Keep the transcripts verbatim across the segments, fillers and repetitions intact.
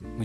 無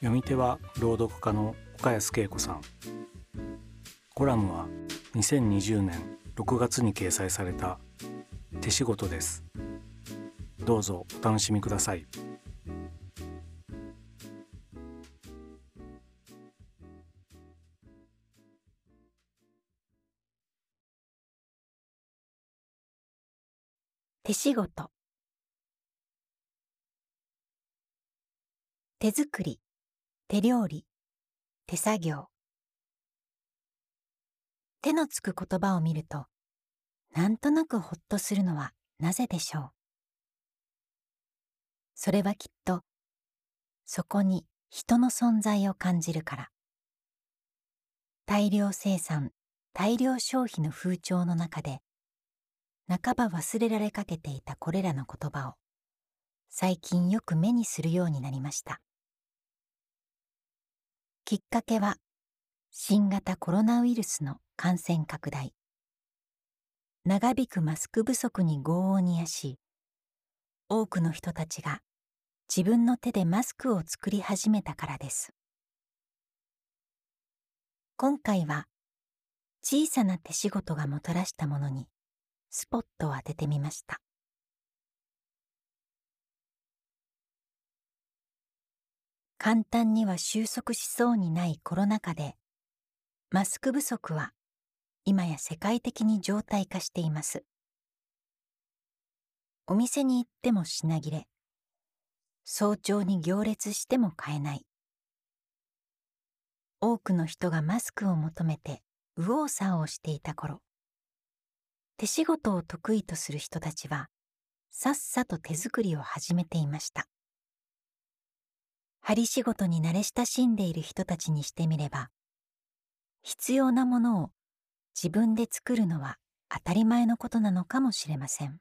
読み手は朗読家の岡安恵子さん。コラムはにせんにじゅうねんろくがつに掲載された手仕事です。どうぞお楽しみください。手仕事。手作り、手料理、手作業。手のつく言葉を見ると、なんとなくほっとするのはなぜでしょう。それはきっと、そこに人の存在を感じるから。大量生産、大量消費の風潮の中で、半ば忘れられかけていたこれらの言葉を最近よく目にするようになりました。きっかけは新型コロナウイルスの感染拡大。長引くマスク不足に業を煮やし、多くの人たちが自分の手でマスクを作り始めたからです。今回は小さな手仕事がもたらしたものにスポットを当ててみました。簡単には収束しそうにないコロナ禍で、マスク不足は今や世界的に常態化しています。お店に行っても品切れ、早朝に行列しても買えない。多くの人がマスクを求めて右往左往していた頃、手仕事を得意とする人たちは、さっさと手作りを始めていました。針仕事に慣れ親しんでいる人たちにしてみれば、必要なものを自分で作るのは当たり前のことなのかもしれません。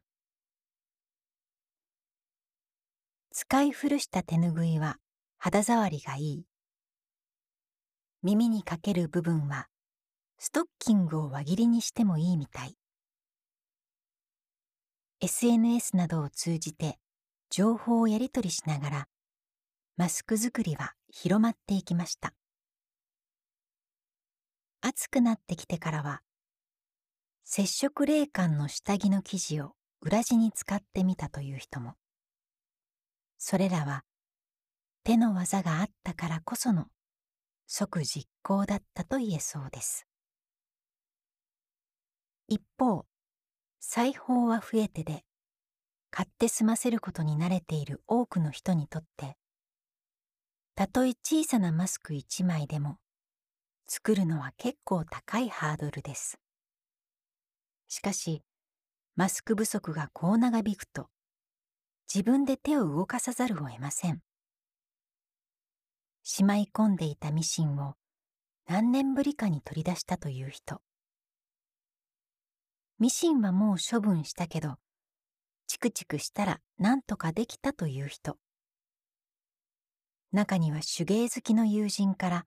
使い古した手ぬぐいは肌触りがいい。耳にかける部分はストッキングを輪切りにしてもいいみたい。エスエヌエス などを通じて情報をやり取りしながら、マスク作りは広まっていきました。暑くなってきてからは、接触冷感の下着の生地を裏地に使ってみたという人も。それらは手の技があったからこその即実行だったと言えそうです。一方、裁縫は増えてで、買って済ませることに慣れている多くの人にとって、たとえ小さなマスク一枚でも、作るのは結構高いハードルです。しかし、マスク不足がこう長引くと、自分で手を動かさざるを得ません。しまい込んでいたミシンを何年ぶりかに取り出したという人。ミシンはもう処分したけど、チクチクしたらなんとかできたという人。中には手芸好きの友人から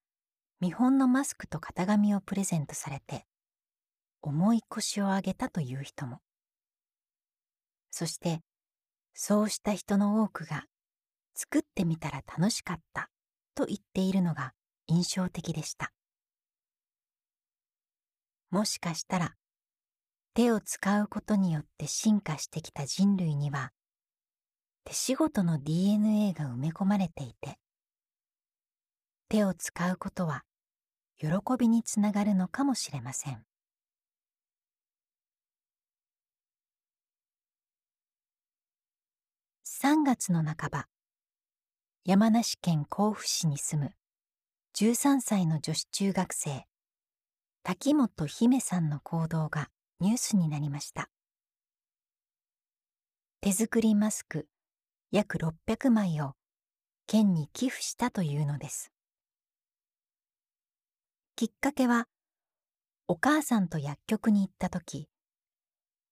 見本のマスクと型紙をプレゼントされて、重い腰を上げたという人も。そして、そうした人の多くが、作ってみたら楽しかったと言っているのが印象的でした。もしかしたら、手を使うことによって進化してきた人類には、手仕事の ディーエヌエー が埋め込まれていて、手を使うことは喜びにつながるのかもしれません。さんがつの半ば、山梨県甲府市に住むじゅうさんさいの女子中学生、滝本姫さんの行動がニュースになりました。手作りマスク約ろっぴゃくまいを県に寄付したというのです。きっかけは、お母さんと薬局に行ったとき、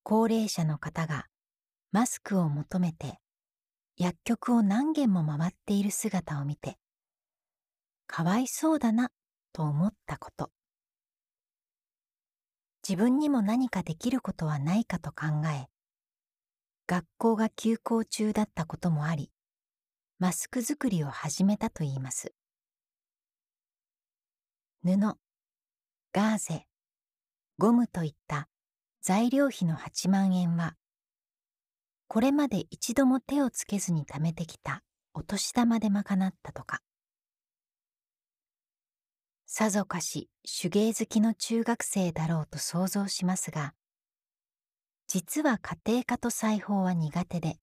高齢者の方がマスクを求めて薬局を何軒も回っている姿を見て、かわいそうだなと思ったこと。自分にも何かできることはないかと考え、学校が休校中だったこともあり、マスク作りを始めたといいます。布、ガーゼ、ゴムといった材料費のはちまんえんは、これまで一度も手をつけずに貯めてきたお年玉で賄ったとか。さぞかし手芸好きの中学生だろうと想像しますが、実は家庭科と裁縫は苦手で、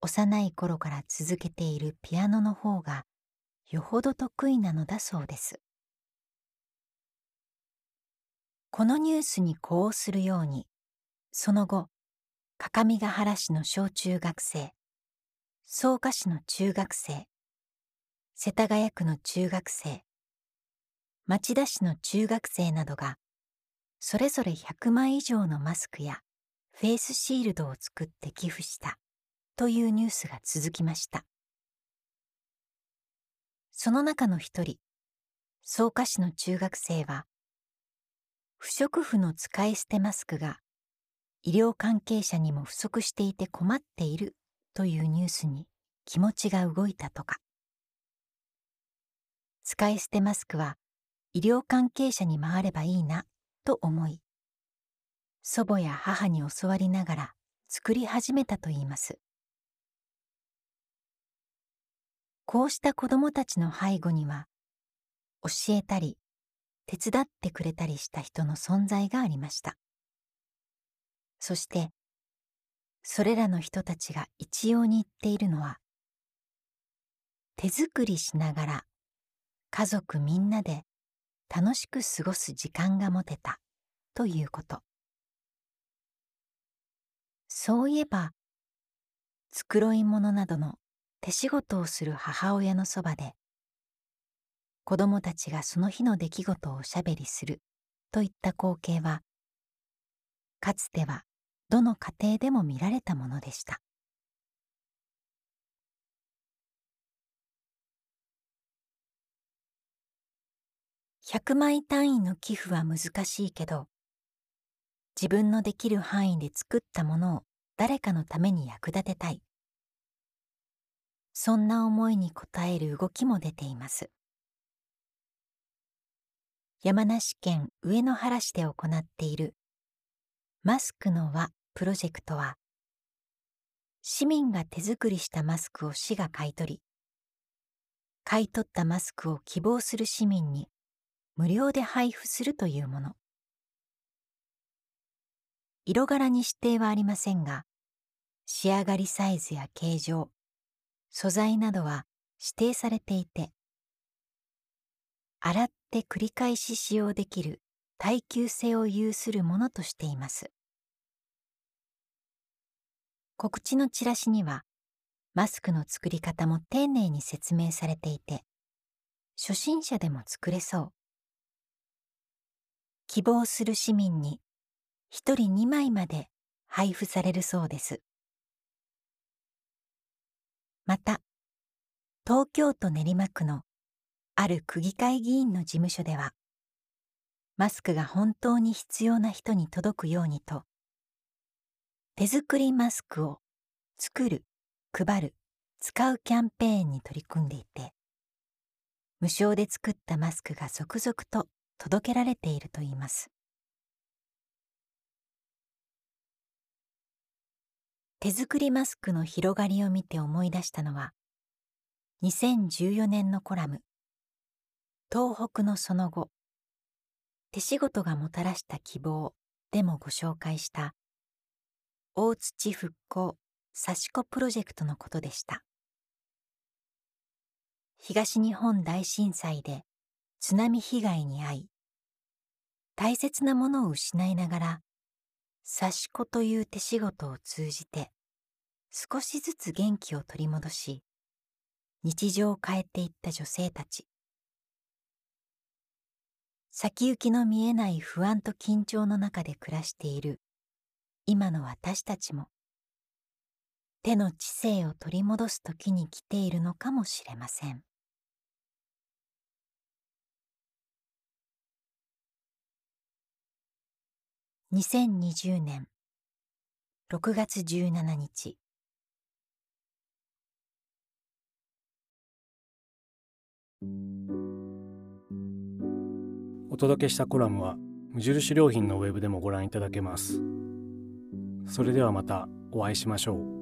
幼い頃から続けているピアノの方がよほど得意なのだそうです。このニュースに呼応するように、その後、各務原市の小中学生、草加市の中学生、世田谷区の中学生、町田市の中学生などが、それぞれひゃくまいいじょうのマスクやフェイスシールドを作って寄付したというニュースが続きました。その中の一人、草加市の中学生は、不織布の使い捨てマスクが医療関係者にも不足していて困っているというニュースに気持ちが動いたとか。使い捨てマスクは医療関係者に回ればいいなと思い、祖母や母に教わりながら作り始めたといいます。こうした子どもたちの背後には、教えたり手伝ってくれたりした人の存在がありました。そして、それらの人たちが一様に言っているのは、手作りしながら家族みんなで楽しく過ごす時間が持てたということ。そういえば、繕い物などの手仕事をする母親のそばで、子供たちがその日の出来事をおしゃべりするといった光景は、かつてはどの家庭でも見られたものでした。ひゃくまいたんいの寄付は難しいけど、自分のできる範囲で作ったものを誰かのために役立てたい。そんな思いに応える動きも出ています。山梨県上野原市で行っているマスクの輪プロジェクトは、市民が手作りしたマスクを市が買い取り、買い取ったマスクを希望する市民に無料で配布するというもの。色柄に指定はありませんが、仕上がりサイズや形状、素材などは指定されていて、洗って繰り返し使用できる耐久性を有するものとしています。告知のチラシには、マスクの作り方も丁寧に説明されていて、初心者でも作れそう。希望する市民に、ひとりにまいまで配布されるそうです。また、東京都練馬区のある区議会議員の事務所では、マスクが本当に必要な人に届くようにと、手作りマスクを作る、配る、使うキャンペーンに取り組んでいて、無償で作ったマスクが続々と届けられているといいます。手作りマスクの広がりを見て思い出したのは、にせんじゅうよねんのコラム、東北のその後、手仕事がもたらした希望でもご紹介した、大土復興刺し子プロジェクトのことでした。東日本大震災で津波被害に遭い、大切なものを失いながら、刺し子という手仕事を通じて少しずつ元気を取り戻し、日常を変えていった女性たち。先行きの見えない不安と緊張の中で暮らしている今の私たちも、手の知性を取り戻す時に来ているのかもしれません。にせんにじゅうねんろくがつじゅうしちにち。お届けしたコラムは無印良品のウェブでもご覧いただけます。それではまたお会いしましょう。